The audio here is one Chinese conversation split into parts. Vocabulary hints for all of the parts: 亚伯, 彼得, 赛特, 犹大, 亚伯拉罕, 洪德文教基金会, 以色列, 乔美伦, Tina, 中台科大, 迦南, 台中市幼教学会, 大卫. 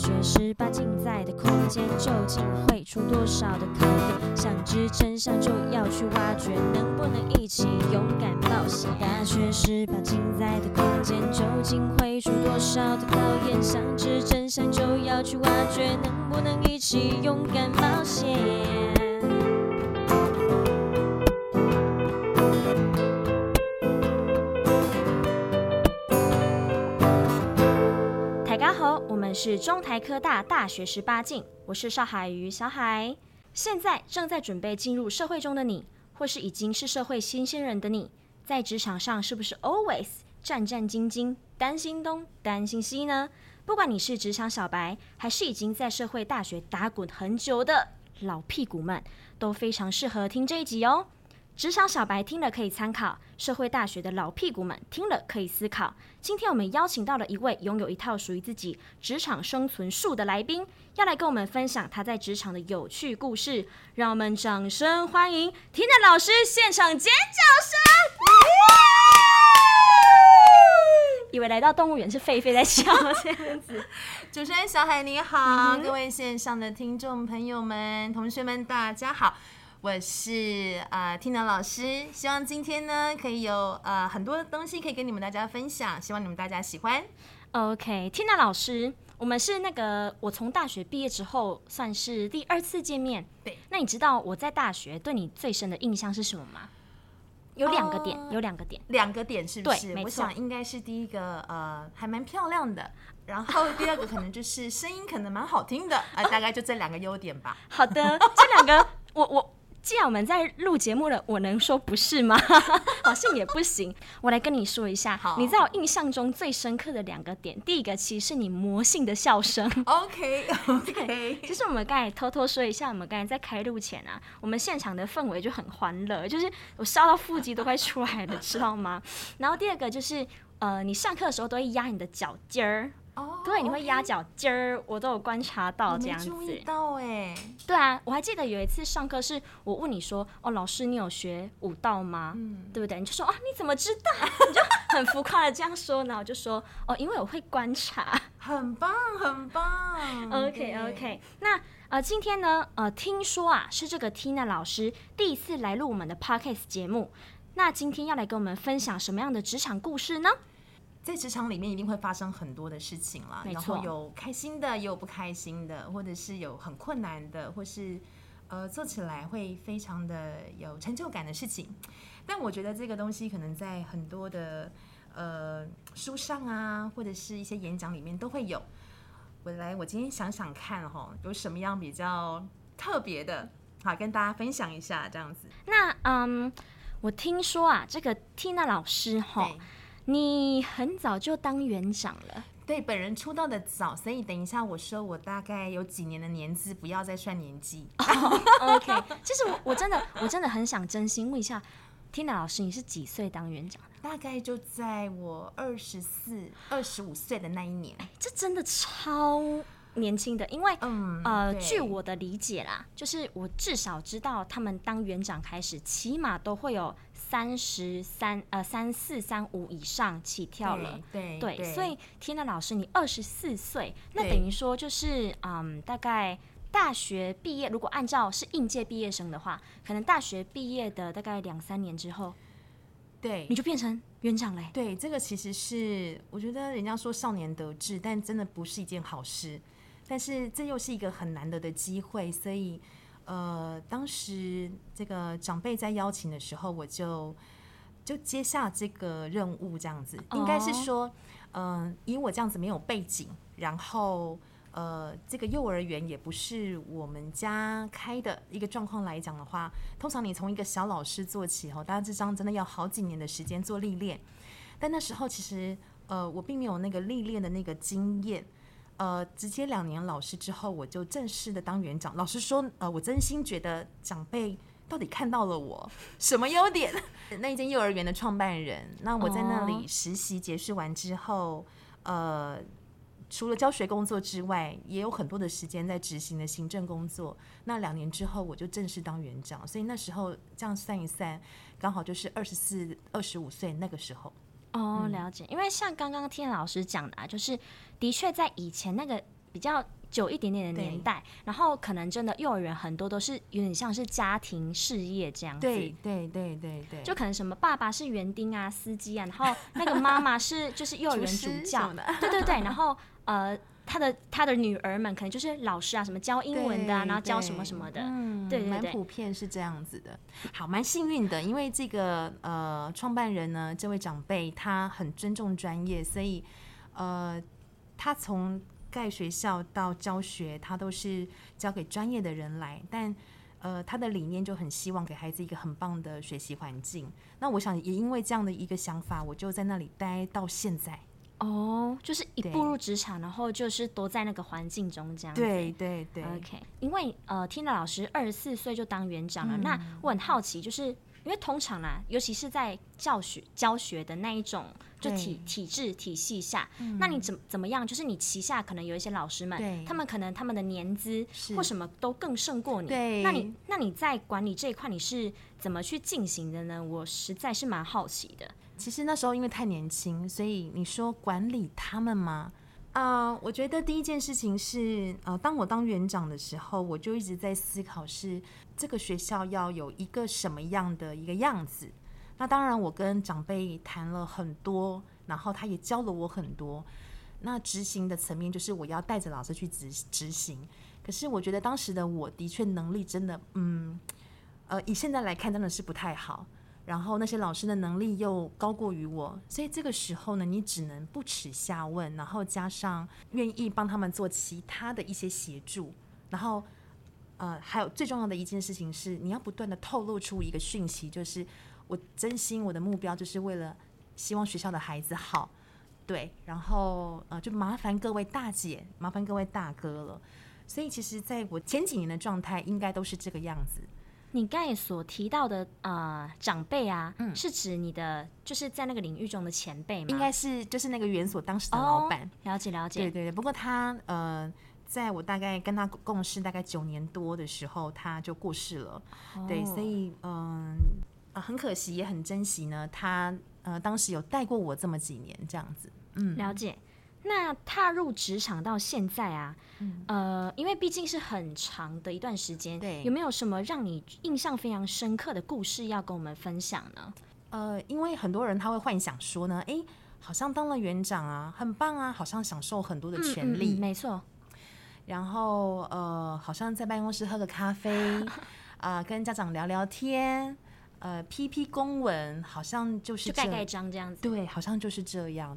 学18禁在的空间究竟会出多少的考验？想知真相就要去挖掘，能不能一起勇敢冒险？大学18禁在的空间究竟会出多少的考验？想知真相就要去挖掘，能不能一起勇敢冒险？我们是中台科大大学18禁，我是邵海瑜小海。现在正在准备进入社会中的你，或是已经是社会新鲜人的你，在职场上是不是 always 战战兢兢，担心东担心西呢？不管你是职场小白，还是已经在社会大学打滚很久的老屁股们，都非常适合听这一集哦。职场小白听了可以参考，社会大学的老屁股们听了可以思考。今天我们邀请到了一位拥有一套属于自己职场生存术的来宾，要来跟我们分享他在职场的有趣故事。让我们掌声欢迎 Tina 老师，现场尖叫声！以为来到动物园是狒狒在笑这样子。主持人小海你好，各位线上的听众朋友们、同学们，大家好。我是Tina 老师，希望今天呢可以有很多东西可以跟你们大家分享，希望你们大家喜欢。OK， Tina 老师，我们是那个我从大学毕业之后算是第二次见面。对，那你知道我在大学对你最深的印象是什么吗？有两个点，两个点是不是？对，我想应该是第一个，还蛮漂亮的，然后第二个可能就是声音可能蛮好听的，大概就这两个优点吧。好的，这两个我。既然我们在录节目了，我能说不是吗？好像也不行。我来跟你说一下，你在我印象中最深刻的两个点，第一个其实是你魔性的笑声。OK。其实我们刚才偷偷说一下，我们刚才在开录前啊，我们现场的氛围就很欢乐，就是我笑到腹肌都快出来了，知道吗？然后第二个就是你上课的时候都会压你的脚尖儿。Oh, 对，你会压脚尖儿， okay. 我都有观察到这样子。没注意到哎。对啊，我还记得有一次上课是我问你说，哦，老师你有学舞蹈吗？对不对？你就说啊，你怎么知道？你就很浮夸的这样说，然后我就说哦，因为我会观察。很棒，很棒。OK， 那今天呢听说啊是这个 Tina 老师第一次来录我们的 Podcast 节目，那今天要来跟我们分享什么样的职场故事呢？在职场里面一定会发生很多的事情啦，然后有开心的，也有不开心的，或者是有很困难的，或是做起来会非常的有成就感的事情。但我觉得这个东西可能在很多的书上啊，或者是一些演讲里面都会有。我今天想想看有什么样比较特别的，好跟大家分享一下这样子。那我听说啊，这个 Tina 老师你很早就当园长了。对，本人出道的早，所以等一下我说我大概有几年的年资，不要再算年纪。OK， 其实我真的很想真心问一下 Tina 老师，你是几岁当园长的？大概就在我24、25岁的那一年。这真的超年轻的，因为据我的理解啦，就是我至少知道他们当园长开始，起码都会有34、35以上起跳了。对，所以Tina老师，你24岁，那等于说就是大概大学毕业，如果按照是应届毕业生的话，可能大学毕业的大概2-3年之后，对，你就变成园长嘞。对，这个其实是我觉得人家说少年得志，但真的不是一件好事。但是这又是一个很难得的机会，所以当时这个长辈在邀请的时候，我就接下这个任务这样子。应该是说，以我这样子没有背景，然后这个幼儿园也不是我们家开的一个状况来讲的话，通常你从一个小老师做起大家这张真的要好几年的时间做历练。但那时候其实我并没有那个历练的那个经验，直接2年老师之后我就正式的当园长。老实说我真心觉得长辈到底看到了我什么优点？那一间幼儿园的创办人，那我在那里实习结束完之后除了教学工作之外，也有很多的时间在执行的行政工作。那2年之后我就正式当园长，所以那时候这样算一算，刚好就是24、25岁那个时候。了解。因为像刚刚Tina老师讲的就是的确在以前那个比较久一点点的年代，然后可能真的幼儿园很多都是有点像是家庭事业这样子，对对对对对，就可能什么爸爸是园丁啊、司机啊，然后那个妈妈是就是幼儿园主教，对对对，然后他的女儿们可能就是老师啊，什么教英文的啊，然后教什么什么的，对对对，蛮普遍是这样子的。好，蛮幸运的，因为这个创办人呢，这位长辈他很尊重专业，所以他从盖学校到教学，他都是交给专业的人来，但他的理念就很希望给孩子一个很棒的学习环境。那我想也因为这样的一个想法，我就在那里待到现在。哦，就是一步入职场，然后就是都在那个环境中这样子。对对对。OK， 因为Tina 老师24岁就当园长了，那我很好奇，就是因为通常啦，尤其是在教学的那一种就体制体系下，那你怎么样？就是你旗下可能有一些老师们，他们可能他们的年资或什么都更胜过你。对。那你在管理这一块你是怎么去进行的呢？我实在是蛮好奇的。其实那时候因为太年轻，所以你说管理他们吗？我觉得第一件事情是，当我当园长的时候，我就一直在思考是这个学校要有一个什么样的一个样子。那当然我跟长辈谈了很多，然后他也教了我很多。那执行的层面就是我要带着老师去执行。可是我觉得当时的我的确能力真的，以现在来看真的是不太好。然后那些老师的能力又高过于我，所以这个时候呢，你只能不耻下问，然后加上愿意帮他们做其他的一些协助，然后还有最重要的一件事情是，你要不断的透露出一个讯息，就是我真心我的目标就是为了希望学校的孩子好，对，然后就麻烦各位大姐，麻烦各位大哥了。所以其实在我前几年的状态，应该都是这个样子。你刚才所提到的长辈啊，是指你的就是在那个领域中的前辈吗？应该是就是那个园所当时的老板。了解了解。对对对。不过他在我大概跟他共事大概9年多的时候，他就过世了。对，所以很可惜也很珍惜呢。他当时有带过我这么几年这样子。了解。那踏入职场到现在啊，因为毕竟是很长的一段时间，有没有什么让你印象非常深刻的故事要跟我们分享呢？因为很多人他会幻想说呢，哎，好像当了园长啊，很棒啊，好像享受很多的权利，没错。然后好像在办公室喝个咖啡啊，跟家长聊聊天。批公文好像就是就盖章这样子，对，好像就是这样。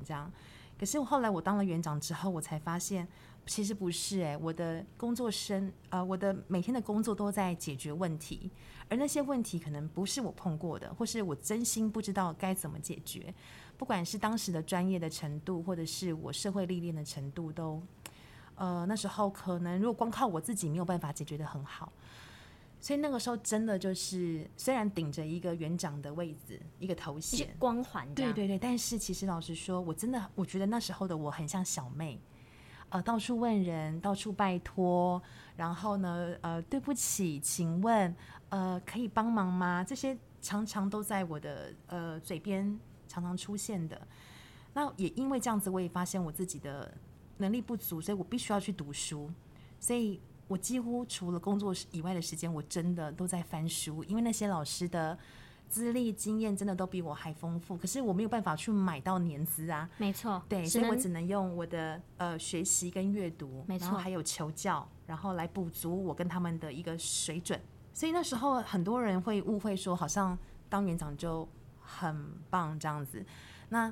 可是后来我当了园长之后，我才发现其实不是我的工作我的每天的工作都在解决问题，而那些问题可能不是我碰过的，或是我真心不知道该怎么解决。不管是当时的专业的程度，或者是我社会历练的程度，都那时候可能如果光靠我自己没有办法解决得很好。所以那个时候真的就是，虽然顶着一个园长的位置，一个头衔，光环，对对对，但是其实老实说，我觉得那时候的我很像小妹，到处问人，到处拜托，然后呢，对不起，请问，可以帮忙吗？这些常常都在我的嘴边常常出现的。那也因为这样子，我也发现我自己的能力不足，所以我必须要去读书，所以我几乎除了工作以外的时间，我真的都在翻书，因为那些老师的资历经验真的都比我还丰富，可是我没有办法去买到年资啊，没错，对，所以我只能用我的学习跟阅读，没错，然后还有求教，然后来补足我跟他们的一个水准。所以那时候很多人会误会说，好像当园长就很棒这样子。那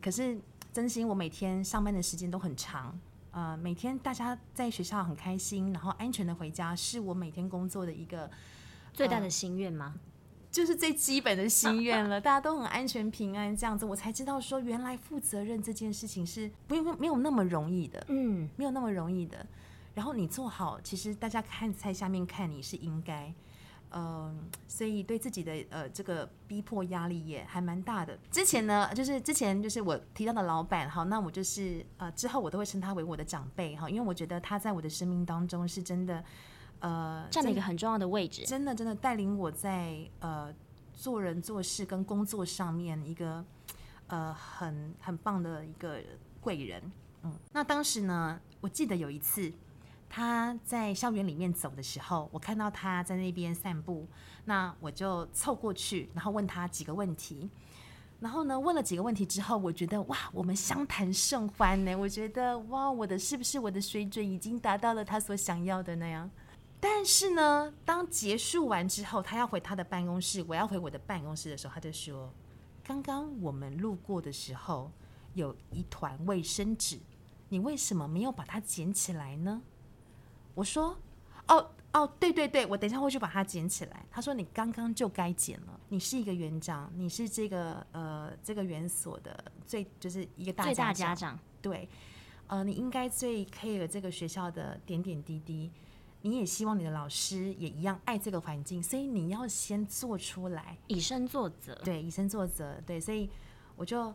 可是真心我每天上班的时间都很长。每天大家在学校很开心，然后安全的回家，是我每天工作的一个最大的心愿吗？就是最基本的心愿了。大家都很安全平安这样子，我才知道说原来负责任这件事情是没有那么容易的，没有那么容易的。然后你做好，其实大家看在下面看你是应该，所以对自己的这个逼迫压力也还蛮大的。之前就是我提到的老板，好，那我就是之后我都会称他为我的长辈，因为我觉得他在我的生命当中是真的占了一个很重要的位置，真的带领我在做人做事跟工作上面一个很棒的一个贵人。那当时呢我记得有一次他在校园里面走的时候，我看到他在那边散步，那我就凑过去，然后问他几个问题。然后呢，问了几个问题之后，我觉得哇，我们相谈甚欢呢。我觉得哇，我的水准已经达到了他所想要的那样。但是呢，当结束完之后，他要回他的办公室，我要回我的办公室的时候，他就说，刚刚我们路过的时候，有一团卫生纸，你为什么没有把它捡起来呢？我说，对，我等一下会去把它捡起来。他说，你刚刚就该捡了，你是一个园长，你是这个园所的就是一个最大家长，对，你应该最 care 这个学校的点点滴滴，你也希望你的老师也一样爱这个环境，所以你要先做出来，以身作则，对，以身作则，对，所以我就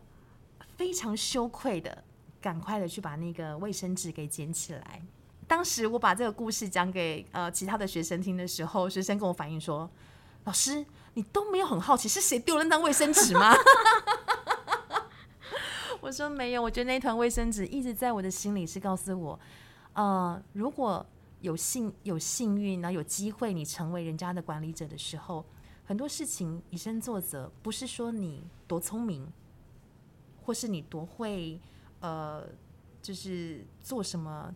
非常羞愧的，赶快的去把那个卫生纸给捡起来。当时我把这个故事讲给其他的学生听的时候，学生跟我反映说，老师你都没有很好奇是谁丢了那张卫生纸吗？我说没有，我觉得那团卫生纸一直在我的心里，是告诉我如果有幸运然后有机会你成为人家的管理者的时候，很多事情以身作则，不是说你多聪明或是你多会就是做什么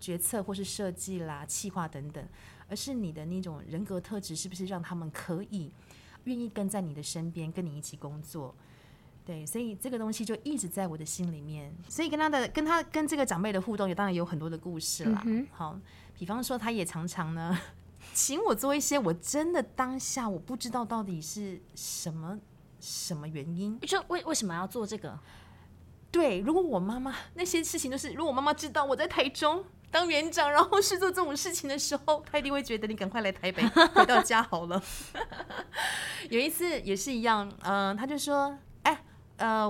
决策或是设计啦、企划等等，而是你的那种人格特质是不是让他们可以愿意跟在你的身边，跟你一起工作。对，所以这个东西就一直在我的心里面。所以跟这个长辈的互动也当然有很多的故事啦。好，比方说他也常常呢请我做一些我真的当下我不知道到底是什么原因，就为什么要做这个。对，如果我妈妈那些事情都是，如果我妈妈知道我在台中当园长，然后是做这种事情的时候，他一定会觉得你赶快来台北回到家好了。有一次也是一样，他就说，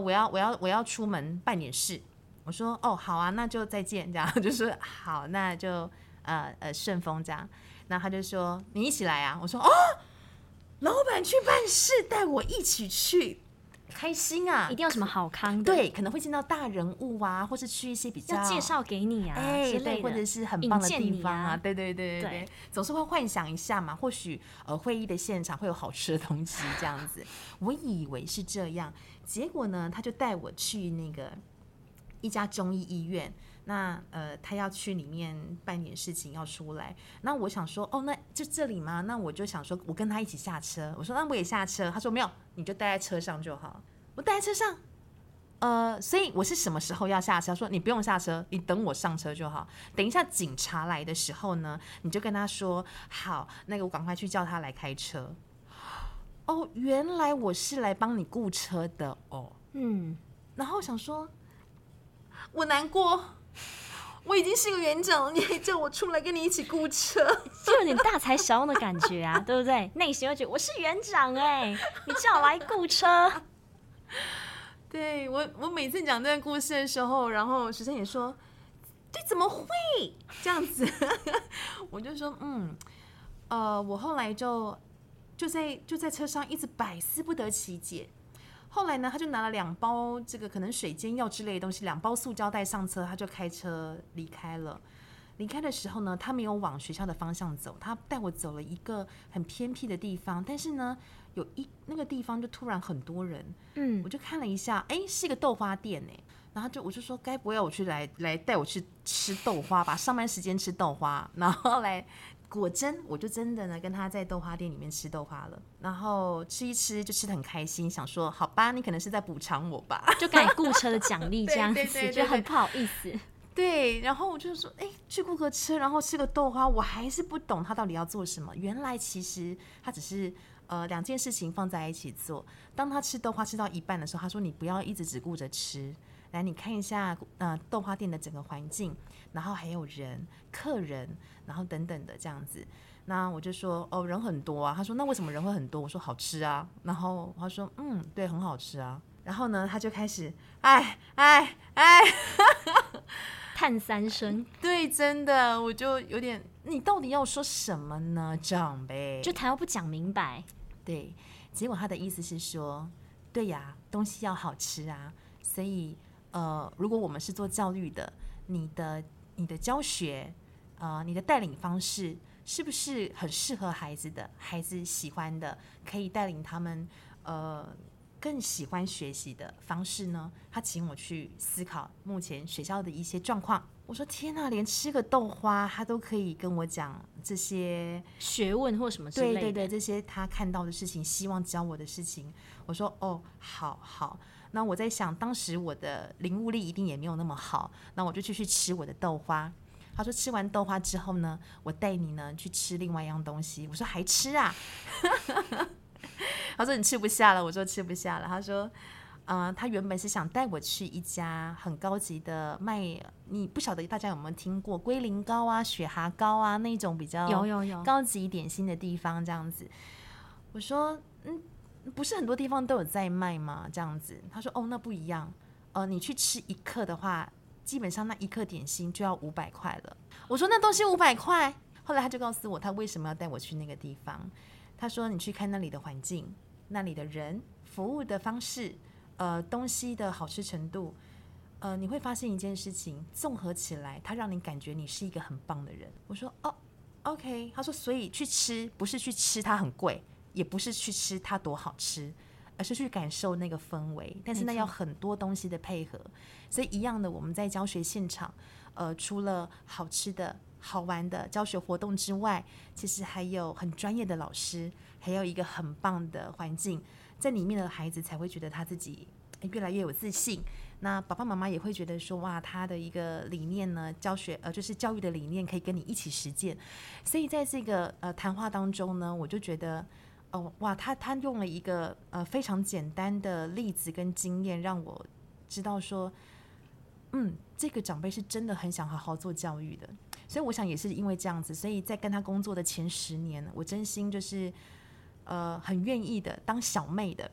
我要出门办点事。我说，哦，好啊，那就再见，这样就说好，那就顺风这样。那他就说你一起来啊。我说，哦，老板去办事，带我一起去。开心啊，一定要什么好康的，对，可能会见到大人物啊，或是去一些比较要介绍给你啊，之类的，或者是很棒的地方啊，对对对 对, 对，总是会幻想一下嘛，或许会议的现场会有好吃的东西这样子。我以为是这样，结果呢，他就带我去那个一家中医医院，那他要去里面办点事情要出来，那我想说，哦，那就这里吗？那我就想说，我跟他一起下车。我说那我也下车，他说没有，你就待在车上就好。我待在车上，所以我是什么时候要下车？他说你不用下车，你等我上车就好。等一下警察来的时候呢，你就跟他说好，那个我赶快去叫他来开车。哦，原来我是来帮你雇车的哦。嗯，然后想说，我难过。我已经是个园长了，你还叫我出来跟你一起雇车，就有点大材小用的感觉啊，对不对？内心会觉得我是园长哎、欸，你叫我来雇车。对，我每次讲这段故事的时候，然后学生也说，对，怎么会这样子？我就说，我后来就在车上一直百思不得其解。后来呢，他就拿了2包这个可能水煎药之类的东西，2包塑胶袋上车，他就开车离开了。离开的时候呢，他没有往学校的方向走，他带我走了一个很偏僻的地方。但是呢，有那个地方就突然很多人，我就看了一下，哎，是一个豆花店哎。然后我就说，该不会我去来带我去吃豆花吧？上班时间吃豆花，然后来。果真，我就真的呢跟他在豆花店里面吃豆花了，然后吃一吃就吃得很开心，想说好吧，你可能是在补偿我吧，就给你雇车的奖励这样子，对对对对对，就很不好意思。对，然后我就说，哎，去雇个车，然后吃个豆花，我还是不懂他到底要做什么。原来其实他只是2件事情放在一起做。当他吃豆花吃到一半的时候，他说你不要一直只顾着吃。来，你看一下豆花店的整个环境，然后还有人、客人，然后等等的这样子。那我就说，哦，人很多啊。他说那为什么人会很多？我说好吃啊。然后他说对，很好吃啊。然后呢，他就开始哎叹三声。对，真的，我就有点，你到底要说什么呢，长辈？就他又不讲明白。对，结果他的意思是说，对呀，东西要好吃啊，所以。如果我们是做教育的，你的你的教学你的带领方式是不是很适合孩子的，孩子喜欢的，可以带领他们更喜欢学习的方式呢？他请我去思考目前学校的一些状况。我说天哪，连吃个豆花他都可以跟我讲这些学问或什么之类的，对对对，这些他看到的事情，希望教我的事情。我说哦，好好。那我在想当时我的领悟力一定也没有那么好，那我就继续吃我的豆花。他说吃完豆花之后呢，我带你呢去吃另外一样东西。我说还吃啊？他说你吃不下了。我说吃不下了。他说他原本是想带我去一家很高级的卖，你不晓得大家有没有听过龟苓膏啊、雪蛤膏啊那种比较高级点心的地方这样子。我说不是很多地方都有在卖吗？这样子。他说哦，那不一样，你去吃一克的话，基本上那一克点心就要500块了。我说那东西500块。后来他就告诉我他为什么要带我去那个地方。他说你去看那里的环境，那里的人，服务的方式，东西的好吃程度，你会发现一件事情，综合起来它让你感觉你是一个很棒的人。我说哦 OK。 他说所以去吃不是去吃它很贵，也不是去吃它多好吃，而是去感受那个氛围，但是那要很多东西的配合。所以一样的，我们在教学现场除了好吃的好玩的教学活动之外，其实还有很专业的老师，还有一个很棒的环境，在里面的孩子才会觉得他自己越来越有自信。那爸爸妈妈也会觉得说哇，他的一个理念呢，教学就是教育的理念可以跟你一起实践。所以在这个谈话当中呢，我就觉得哇，他用了一个非常简单的例子跟经验，让我知道说这个长辈是真的很想好好做教育的。所以我想也是因为这样子，所以在跟他工作的前10年，我真心就是很愿意的当小妹的，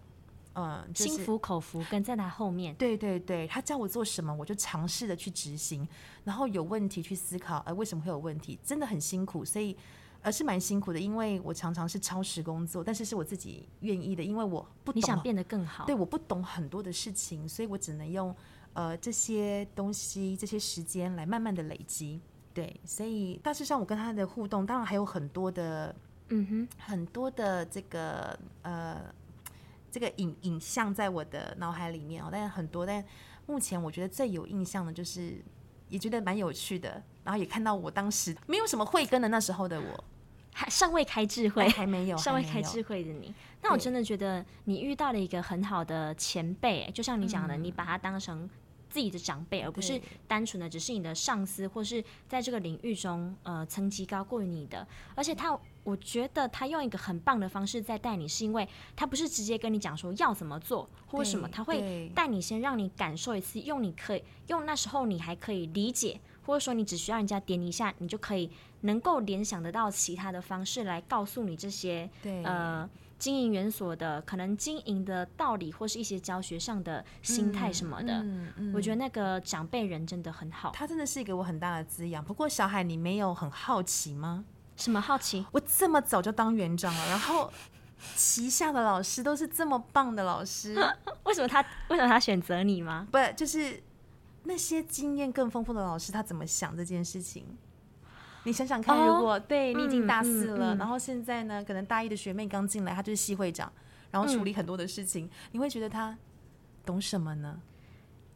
就是心服口服跟在他后面。对对对，他叫我做什么我就尝试的去执行，然后有问题去思考为什么会有问题。真的很辛苦，所以是蛮辛苦的，因为我常常是超时工作，但是是我自己愿意的，因为我不懂，你想变得更好，对，我不懂很多的事情，所以我只能用这些东西，这些时间来慢慢的累积。对，所以大致上我跟他的互动，当然还有很多的很多的这个影像在我的脑海里面，但很多，但目前我觉得最有印象的就是也觉得蛮有趣的，然后也看到我当时没有什么慧根的那时候的我，尚未开智慧，还没有尚未开智慧的你。那我真的觉得你遇到了一个很好的前辈，就像你讲的，你把他当成自己的长辈，而不是单纯的只是你的上司，或是在这个领域中层级高过于你的。而且我觉得他用一个很棒的方式在带你，是因为他不是直接跟你讲说要怎么做或什么，他会带你先让你感受一次，用那时候你还可以理解，或者说你只需要人家点一下，你就可以能够联想得到其他的方式来告诉你这些经营园所的可能经营的道理，或是一些教学上的心态什么的。我觉得那个长辈人真的很好，他真的是给我很大的滋养。不过小海，你没有很好奇吗？什么好奇？我这么早就当园长了，然后旗下的老师都是这么棒的老师，为什么他选择你吗？不，就是那些经验更丰富的老师，他怎么想这件事情？你想想看，如果对你已经大四了，然后现在呢，可能大一的学妹刚进来，她就是系会长，然后处理很多的事情，你会觉得她懂什么呢？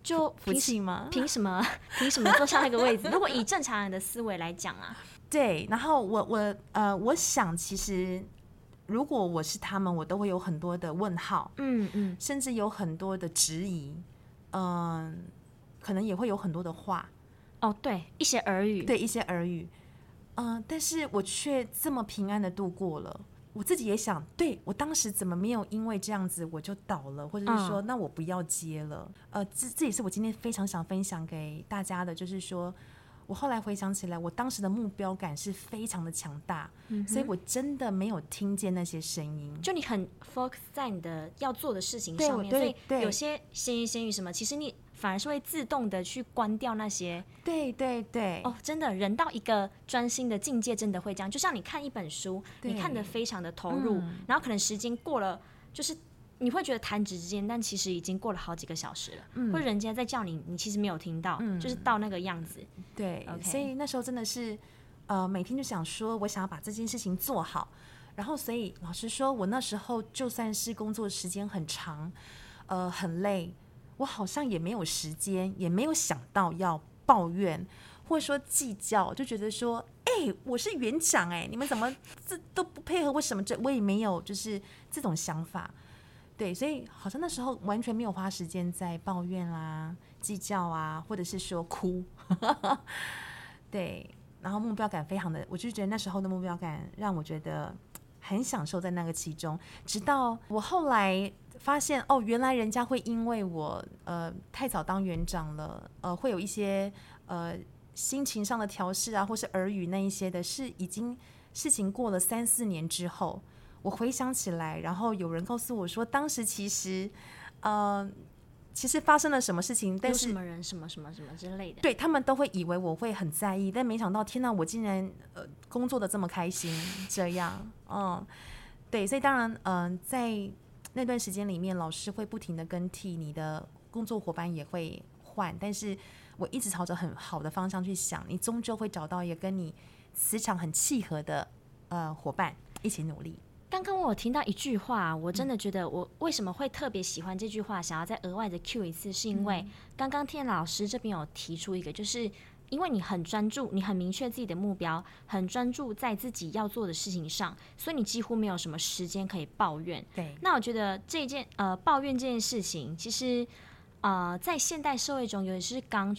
就服气吗？凭什么坐上那个位置？如果以正常人的思维来讲啊，对。然后我想，其实如果我是他们，我都会有很多的问号，甚至有很多的质疑，可能也会有很多的话，对，一些耳语，但是我却这么平安的度过了。我自己也想，对，我当时怎么没有因为这样子我就倒了，或者是说那我不要接了。这也是我今天非常想分享给大家的，就是说我后来回想起来，我当时的目标感是非常的强大，所以我真的没有听见那些声音。就你很 focus 在你的要做的事情上面，所以有些闲言闲语什么，其实你反而是会自动的去关掉那些。对对对，真的，人到一个专心的境界真的会这样。就像你看一本书，你看得非常的投入，然后可能时间过了，就是你会觉得弹指之间，但其实已经过了好几个小时了，或者人家在叫你，你其实没有听到，就是到那个样子。对， okay. 所以那时候真的是，每天就想说，我想要把这件事情做好。然后，所以老实说，我那时候就算是工作时间很长，很累，我好像也没有时间，也没有想到要抱怨或者说计较，就觉得说，我是园长，你们怎么这都不配合我什么？这我也没有，就是这种想法。对，所以好像那时候完全没有花时间在抱怨啦、计较啊，或者是说哭。对，然后目标感非常的，我就觉得那时候的目标感让我觉得很享受在那个其中。直到我后来发现，哦，原来人家会因为我太早当园长了，会有一些心情上的调适啊，或是耳语那一些的，是已经事情过了3-4年之后。我回想起来，然后有人告诉我说，当时其实发生了什么事情，但是有什么人什么什么什么之类的，对，他们都会以为我会很在意，但没想到，天哪，我竟然工作的这么开心，这样，对，所以当然，在那段时间里面，老师会不停的更替，你的工作伙伴也会换，但是我一直朝着很好的方向去想，你终究会找到一个跟你磁场很契合的伙伴，一起努力。刚刚我听到一句话，我真的觉得我为什么会特别喜欢这句话，想要再额外的 cue 一次，是因为刚刚Tina老师这边有提出一个，就是因为你很专注，你很明确自己的目标，很专注在自己要做的事情上，所以你几乎没有什么时间可以抱怨。对，那我觉得这件抱怨这件事情，其实在现代社会中，尤其是刚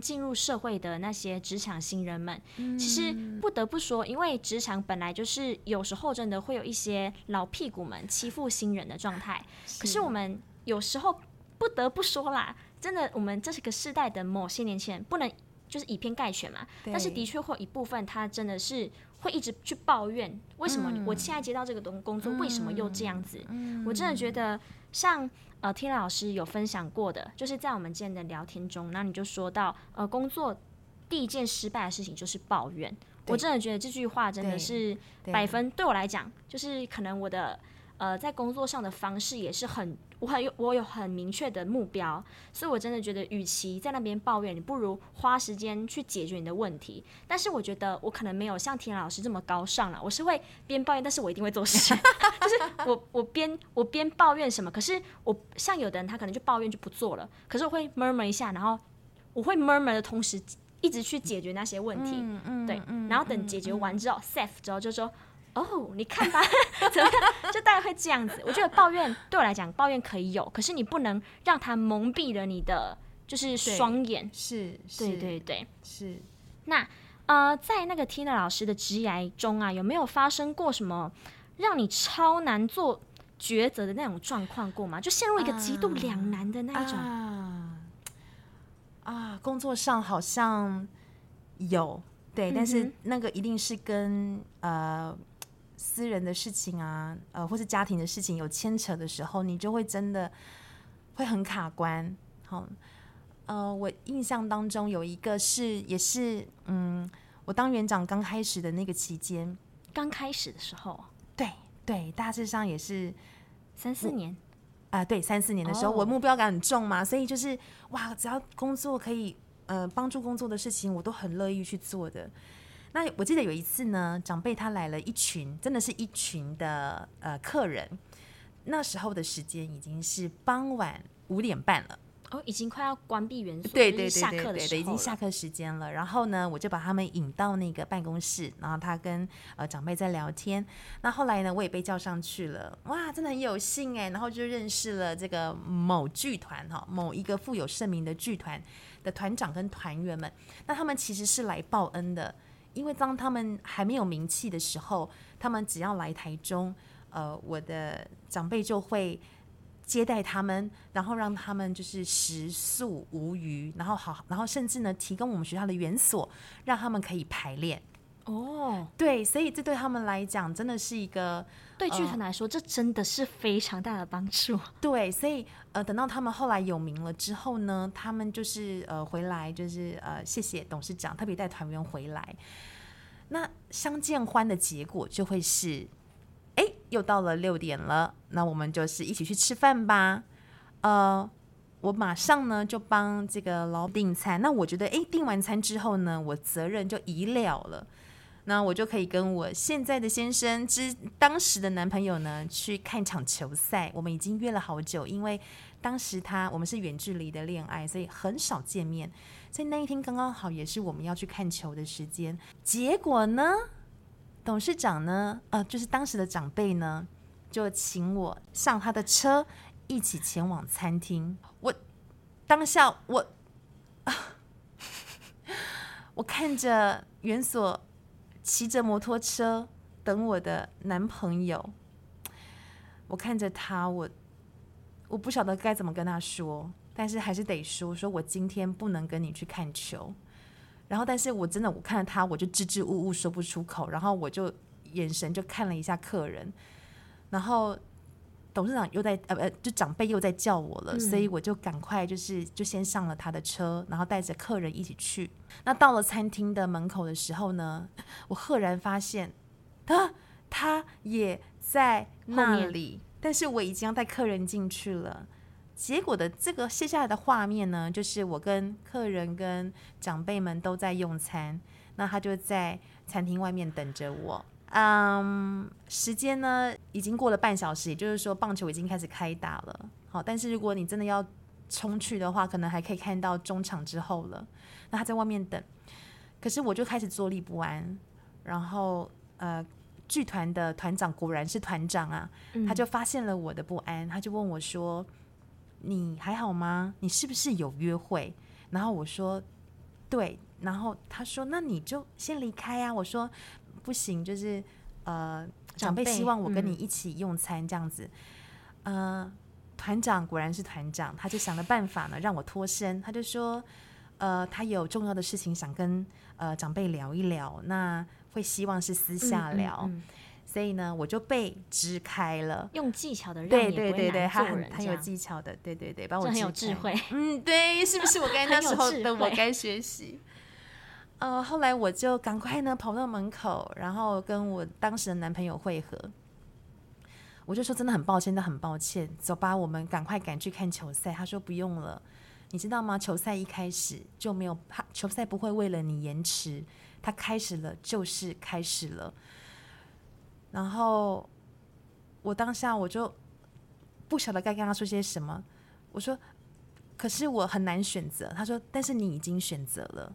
进入社会的那些职场新人们，其实不得不说，因为职场本来就是有时候真的会有一些老屁股们欺负新人的状态。可是我们有时候不得不说啦，真的，我们这个世代的某些年轻人不能就是以偏概全嘛，但是的确会有一部分他真的是会一直去抱怨，为什么我现在接到这个工作，为什么又这样子？我真的觉得像Tina 老师有分享过的，就是在我们今天的聊天中，那你就说到工作第一件失败的事情就是抱怨。我真的觉得这句话真的是对我来讲，就是可能我的在工作上的方式也是我有很明确的目标，所以我真的觉得与其在那边抱怨，你不如花时间去解决你的问题。但是我觉得我可能没有像Tina老师这么高尚啦，我是会边抱怨，但是我一定会做事。就是我边抱怨什么，可是我像有的人他可能就抱怨就不做了，可是我会 murmur 一下，然后我会 murmur 的同时一直去解决那些问题，对，然后等解决完之后 safe 之后就说，你看吧，怎么样？就大概会这样子。我觉得抱怨对我来讲，抱怨可以有，可是你不能让它蒙蔽了你的就是双眼。是，对对对，是。那在那个 Tina 老师的职涯中啊，有没有发生过什么让你超难做抉择的那种状况过吗？就陷入一个极度两难的那一种？工作上好像有，对，但是那个一定是跟私人的事情啊，或是家庭的事情有牵扯的时候，你就会真的会很卡关。好，我印象当中有一个是，也是，我当园长刚开始的那个期间，刚开始的时候，对，大致上也是3-4年对，3-4年的时候，我目标感很重嘛，所以就是哇，只要工作可以帮助工作的事情，我都很乐意去做的。那我记得有一次呢，长辈他来了一群，真的是一群的客人。那时候的时间已经是傍晚5点半了，已经快要关闭园所，对，下课的时候，已经下课时间了。然后呢，我就把他们引到那个办公室，然后他跟长辈在聊天。那后来呢，我也被叫上去了，哇，真的很有幸然后就认识了这个某剧团某一个富有盛名的剧团的团长跟团员们。那他们其实是来报恩的。因为当他们还没有名气的时候，他们只要来台中，我的长辈就会接待他们，然后让他们就是食宿无余，然后甚至呢提供我们学校的园所，让他们可以排练。对，所以这对他们来讲真的是一个，对剧团来说，这真的是非常大的帮助。对，所以等到他们后来有名了之后呢，他们就是回来就是谢谢董事长特别带团员回来。那相见欢的结果就会是，又到了6点了，那我们就是一起去吃饭吧。我马上呢就帮这个老订餐，那我觉得订完餐之后呢，我责任就已了了，那我就可以跟我现在的先生当时的男朋友呢去看一场球赛。我们已经约了好久，因为当时我们是远距离的恋爱，所以很少见面，所以那一天刚刚好也是我们要去看球的时间。结果呢，董事长呢就是当时的长辈呢就请我上他的车一起前往餐厅。我当下我看着园所骑着摩托车等我的男朋友，我看着他，我不晓得该怎么跟他说，但是还是得说我今天不能跟你去看球。然后但是我真的，我看着他我就支支吾吾说不出口，然后我就眼神就看了一下客人，然后董事长又在就长辈又在叫我了，所以我就赶快就先上了他的车，然后带着客人一起去。那到了餐厅的门口的时候呢，我赫然发现他也在那里，但是我已经要带客人进去了。结果的这个卸下来的画面呢，就是我跟客人跟长辈们都在用餐，那他就在餐厅外面等着我。时间呢已经过了半小时，也就是说棒球已经开始开打了。好，但是如果你真的要冲去的话，可能还可以看到中场之后了。那他在外面等，可是我就开始坐立不安。然后剧团的团长果然是团长啊，他就发现了我的不安，他就问我说：“你还好吗？你是不是有约会？”然后我说：“对。”然后他说：“那你就先离开啊。”我说：“不行，就是长辈希望我跟你一起用餐这样子。”团长果然是团长，他就想了办法呢让我脱身。他就说他有重要的事情想跟长辈聊一聊，那会希望是私下聊。所以呢我就被支开了，用技巧的让你不会难做人。他有技巧的，对，帮我支开，这很有智慧。对，是不是我该那时候的我该学习。后来我就赶快呢跑到门口，然后跟我当时的男朋友会合。我就说真的很抱歉，真的很抱歉，走吧，我们赶快赶去看球赛。他说不用了，你知道吗？球赛一开始就没有，球赛不会为了你延迟，它开始了就是开始了。然后我当下我就不晓得该跟他说些什么，我说可是我很难选择。他说但是你已经选择了，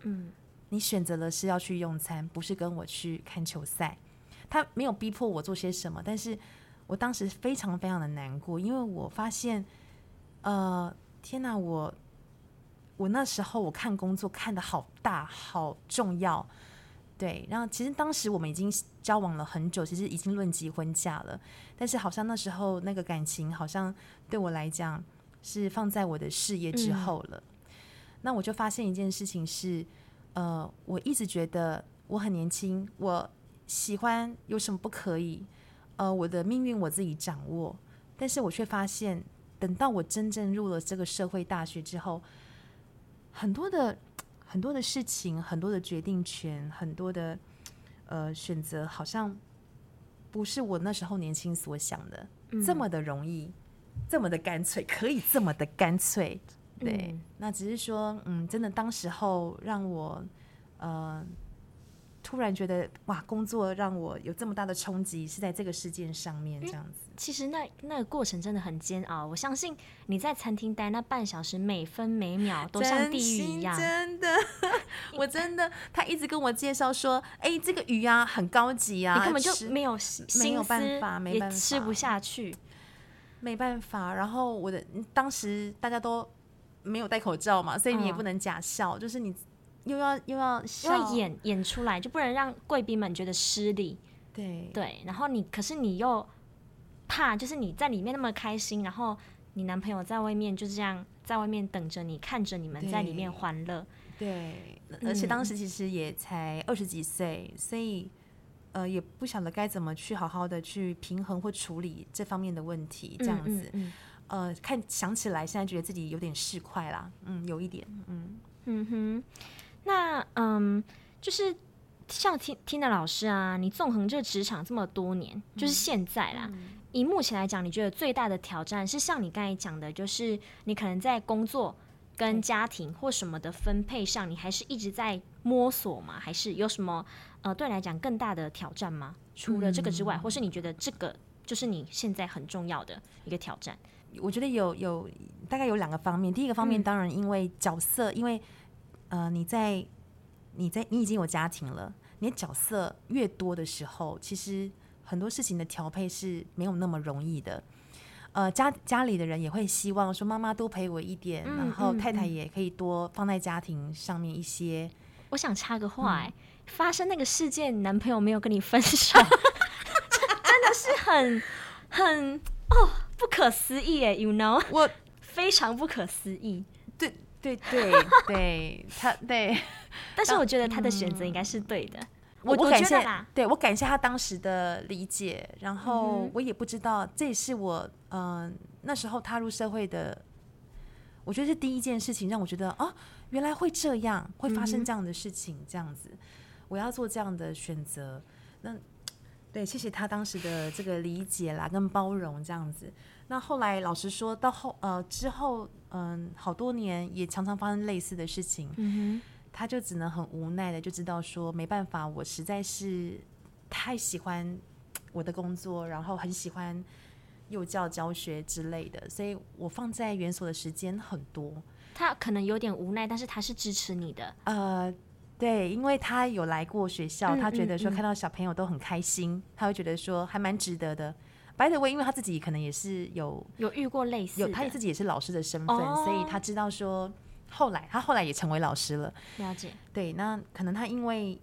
你选择了是要去用餐，不是跟我去看球赛。他没有逼迫我做些什么，但是我当时非常非常的难过，因为我发现天哪，我那时候我看工作看得好大好重要。对，然后其实当时我们已经交往了很久，其实已经论及婚嫁了，但是好像那时候那个感情好像对我来讲是放在我的事业之后了。那我就发现一件事情是我一直觉得我很年轻，我喜欢有什么不可以？我的命运我自己掌握。但是我却发现，等到我真正入了这个社会大学之后，很多的事情，很多的决定权，很多的选择，好像不是我那时候年轻所想的这么的容易，这么的干脆，可以这么的干脆。对，那只是说，真的当时候让我突然觉得哇，工作让我有这么大的冲击，是在这个事件上面这样子。其实那个过程真的很煎熬，我相信你在餐厅待那半小时，每分每秒都像地狱一样。真的，我真的，他一直跟我介绍说，这个鱼啊很高级啊，你根本就没有办法，没办法，也吃不下去，没办法。然后我的当时大家都没有戴口罩嘛，所以你也不能假笑，就是你又要笑，要演出来，就不能让贵宾们觉得失礼。对，然后可是你又怕，就是你在里面那么开心，然后你男朋友在外面就这样在外面等着你，看着你们在里面欢乐。对，而且当时其实也才20几岁，所以也不晓得该怎么去好好的去平衡或处理这方面的问题，这样子。想起来现在觉得自己有点市侩啦，有一点。那就是像 Tina 老师啊，你纵横这职场这么多年，就是现在啦，以目前来讲，你觉得最大的挑战是像你刚才讲的，就是你可能在工作跟家庭或什么的分配上，你还是一直在摸索吗？还是有什么对你来讲更大的挑战吗？除了这个之外，或是你觉得这个就是你现在很重要的一个挑战？我觉得有大概有两个方面。第一个方面当然因为角色，因为你已经有家庭了，你的角色越多的时候，其实很多事情的调配是没有那么容易的。家里的人也会希望说妈妈多陪我一点，然后太太也可以多放在家庭上面一些。我想插个话发生那个事件，男朋友没有跟你分手，真的是很不可思议耶 ，you know， 我非常不可思议。对，他对，但是我觉得他的选择应该是对的。我感谢，对，我感谢他当时的理解。然后我也不知道，这也是我那时候踏入社会的，我觉得是第一件事情让我觉得原来会这样，会发生这样的事情，这样子，我要做这样的选择。那对，谢谢他当时的这个理解啦，跟包容这样子。那后来老实说到之后，好多年也常常发生类似的事情，他就只能很无奈的就知道说没办法，我实在是太喜欢我的工作，然后很喜欢幼教教学之类的，所以我放在园所的时间很多。他可能有点无奈，但是他是支持你的。对，因为他有来过学校，他觉得说看到小朋友都很开心，他会觉得说还蛮值得的。By the way， 因为他自己可能也是有遇过类似的，他自己也是老师的身份，所以他知道说他后来也成为老师了。了解。对，那可能他因为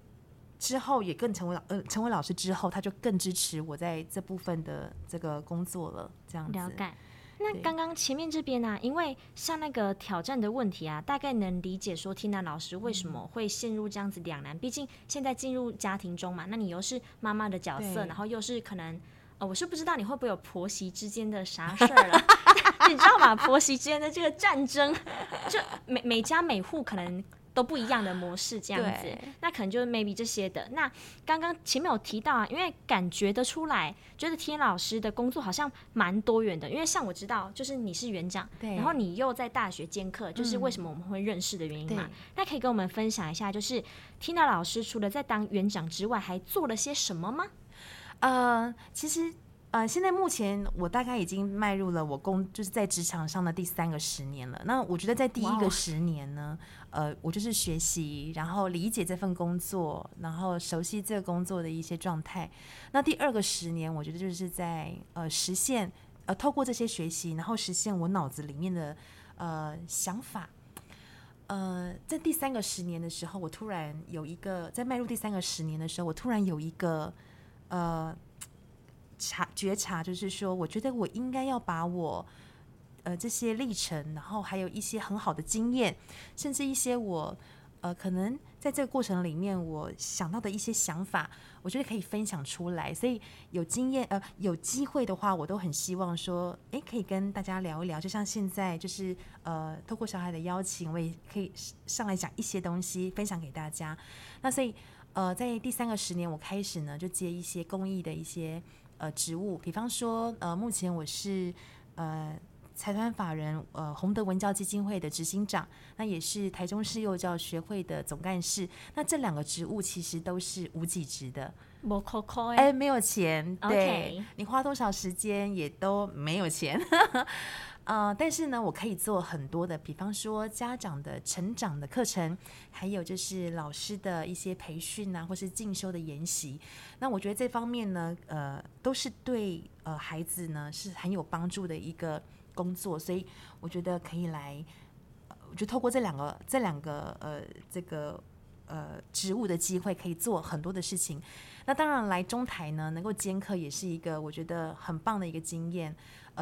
之后也更成为老师之后，他就更支持我在这部分的这个工作了，这样子。了解。那刚刚前面这边啊，因为像那个挑战的问题啊，大概能理解说 Tina 老师为什么会陷入这样子两难，毕竟现在进入家庭中嘛，那你又是妈妈的角色，然后又是可能我是不知道你会不会有婆媳之间的啥事儿了你知道吗？婆媳之间的这个战争，就 每家每户可能都不一样的模式这样子，那可能就是 maybe 这些的。那刚刚前面有提到啊，因为感觉得出来，觉得Tina老师的工作好像蛮多元的，因为像我知道，就是你是园长，然后你又在大学兼课，就是为什么我们会认识的原因嘛。那可以跟我们分享一下，就是Tina老师除了在当园长之外，还做了些什么吗？其实现在目前我大概已经迈入了我就是在职场上的第三个10年了。那我觉得在第一个10年呢，我就是学习，然后理解这份工作，然后熟悉这个工作的一些状态。那第二个10年，我觉得就是在实现透过这些学习，然后实现我脑子里面的想法。在第三个10年的时候，我突然有一个在迈入第三个10年的时候，我突然有一个觉察，就是说我觉得我应该要把我这些历程，然后还有一些很好的经验，甚至一些我可能在这个过程里面我想到的一些想法，我觉得可以分享出来。所以有机会的话，我都很希望说可以跟大家聊一聊，就像现在就是透过小孩的邀请，我也可以上来讲一些东西分享给大家。那所以在第三个10年，我开始呢就接一些公益的一些职务，比方说目前我是财团法人洪德文教基金会的执行长，那也是台中市幼教学会的总干事。那这两个职务其实都是无给职的，没有钱，对，你花多少时间也都没有钱但是呢，我可以做很多的，比方说家长的成长的课程，还有就是老师的一些培训啊，或是进修的研习。那我觉得这方面呢，都是对孩子呢是很有帮助的一个工作，所以我觉得可以来，我就透过这两个这个职务的机会，可以做很多的事情。那当然来中台呢，能够兼课也是一个我觉得很棒的一个经验。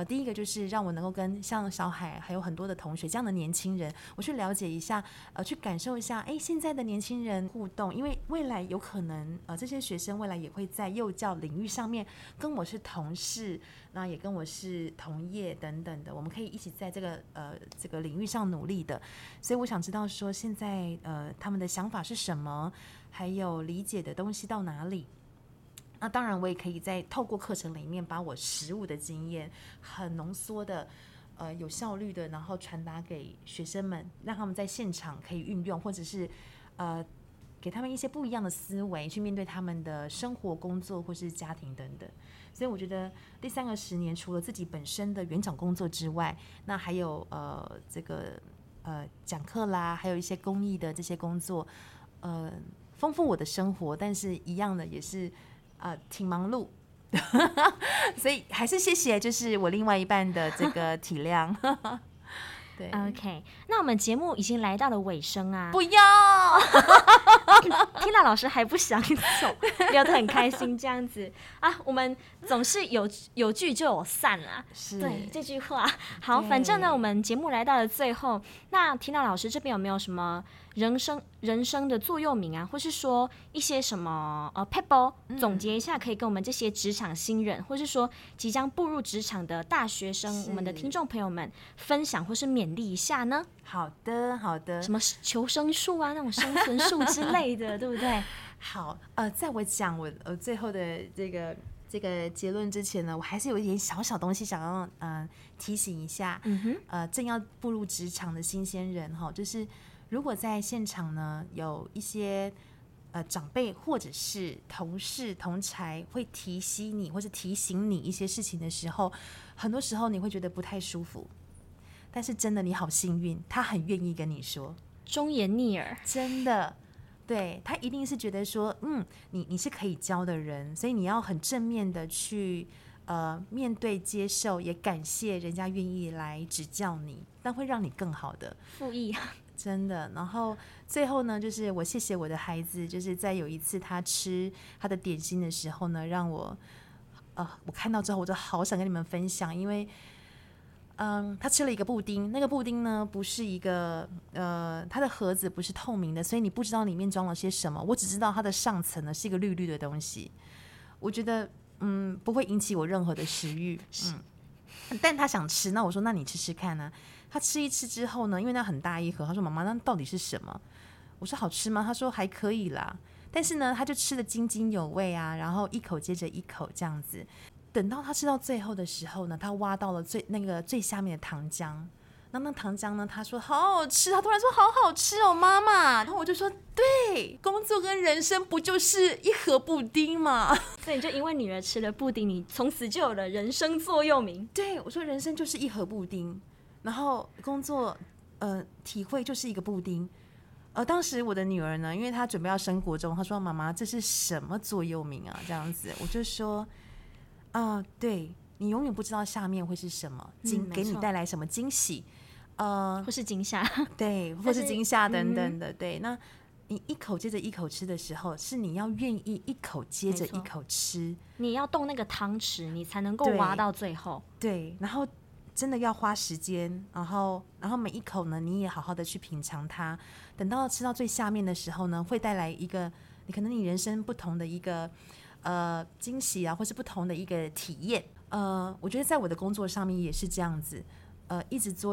第一个就是让我能够跟像小海还有很多的同学这样的年轻人，我去了解一下，去感受一下现在的年轻人互动，因为未来有可能这些学生未来也会在幼教领域上面跟我是同事，那也跟我是同业等等的，我们可以一起在这个领域上努力的。所以我想知道说现在他们的想法是什么，还有理解的东西到哪里。那当然我也可以在透过课程里面把我实务的经验很浓缩的有效率的然后传达给学生们，让他们在现场可以运用，或者是给他们一些不一样的思维去面对他们的生活、工作或是家庭等等。所以我觉得第三个十年除了自己本身的园长工作之外，那还有讲课啦，还有一些公益的这些工作，丰富我的生活，但是一样的也是挺忙碌所以还是谢谢就是我另外一半的这个体谅对 OK， 那我们节目已经来到了尾声啊，不要Tina 老师还不想走，聊得很开心这样子啊，我们总是有聚就有散啊，是对这句话。好，反正呢我们节目来到了最后，那 Tina 老师这边有没有什么人生的座右铭啊，或是说一些什么撇步总结一下，可以跟我们这些职场新人或是说即将步入职场的大学生我们的听众朋友们分享或是勉励一下呢？好的，什么求生术啊，那种生存术之类的对不对？好，在我讲我最后的这个结论之前呢，我还是有一点小小东西想要提醒一下正要步入职场的新鲜人，就是如果在现场呢有一些长辈或者是同事同儕会提息你或者提醒你一些事情的时候，很多时候你会觉得不太舒服，但是真的你好幸运，他很愿意跟你说，忠言逆耳，真的，对，他一定是觉得说你是可以教的人，所以你要很正面的去面对、接受，也感谢人家愿意来指教你，但会让你更好的复议，真的。然后最后呢，就是我谢谢我的孩子，就是在有一次他吃他的点心的时候呢，让我我看到之后我就好想跟你们分享，因为他吃了一个布丁，那个布丁呢不是一个它的盒子不是透明的，所以你不知道里面装了些什么，我只知道它的上层呢是一个绿绿的东西，我觉得不会引起我任何的食欲，但他想吃，那我说那你吃吃看啊。他吃一吃之后呢，因为那很大一盒，他说妈妈那到底是什么？我说好吃吗？他说还可以啦，但是呢他就吃得津津有味啊，然后一口接着一口这样子，等到他吃到最后的时候呢，他挖到了最下面的糖浆，那糖浆呢他说好好吃，他突然说好好吃哦妈妈，然后我就说对，工作跟人生不就是一盒布丁吗？所以你就因为女儿吃了布丁，你从此就有了人生座右铭。对，我说人生就是一盒布丁，然后工作体会就是一个布丁。当时我的女儿呢，因为她准备要升国中，她说妈妈这是什么座右铭啊这样子，我就说对，你永远不知道下面会是什么，给你带来什么惊喜，或是惊吓，对，或是惊吓等等的，对。那你一口接着一口吃的时候，是你要愿意一口接着一口吃，你要动那个汤匙，你才能够挖到最后。对，然后真的要花时间，然后每一口呢，你也好好的去品尝它。等到吃到最下面的时候呢，会带来一个你可能你人生不同的一个惊喜啊，或是不同的一个体验。我觉得在我的工作上面也是这样子，一直做，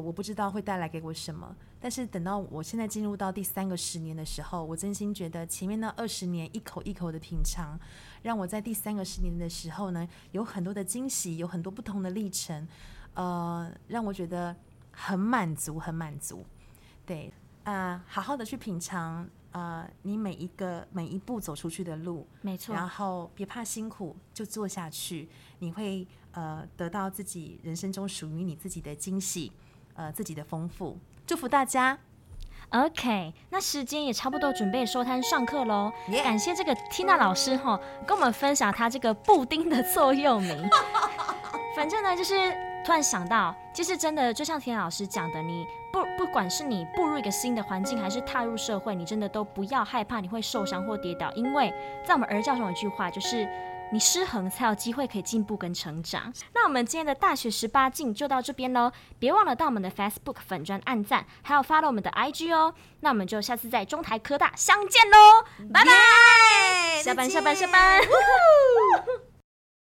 我不知道会带来给我什么，但是等到我现在进入到第三个十年的时候，我真心觉得前面那20年一口一口的品尝，让我在第三个十年的时候呢，有很多的惊喜，有很多不同的历程，让我觉得很满足，对，好好的去品尝你每一步走出去的路，没错，然后别怕辛苦，就做下去，你会得到自己人生中属于你自己的惊喜，自己的丰富。祝福大家。 OK， 那时间也差不多准备收摊上课咯，感谢这个 Tina 老师跟我们分享她这个布丁的座右铭反正呢就是突然想到，其实真的就像田老师讲的，你不管是你步入一个新的环境，还是踏入社会，你真的都不要害怕你会受伤或跌倒，因为在我们儿教中有一句话，就是你失衡才有机会可以进步跟成长。那我们今天的大学18禁就到这边咯，别忘了到我们的 Facebook 粉专按赞，还有 follow 我们的 IG 哦。那我们就下次在中台科大相见咯，拜拜，下班。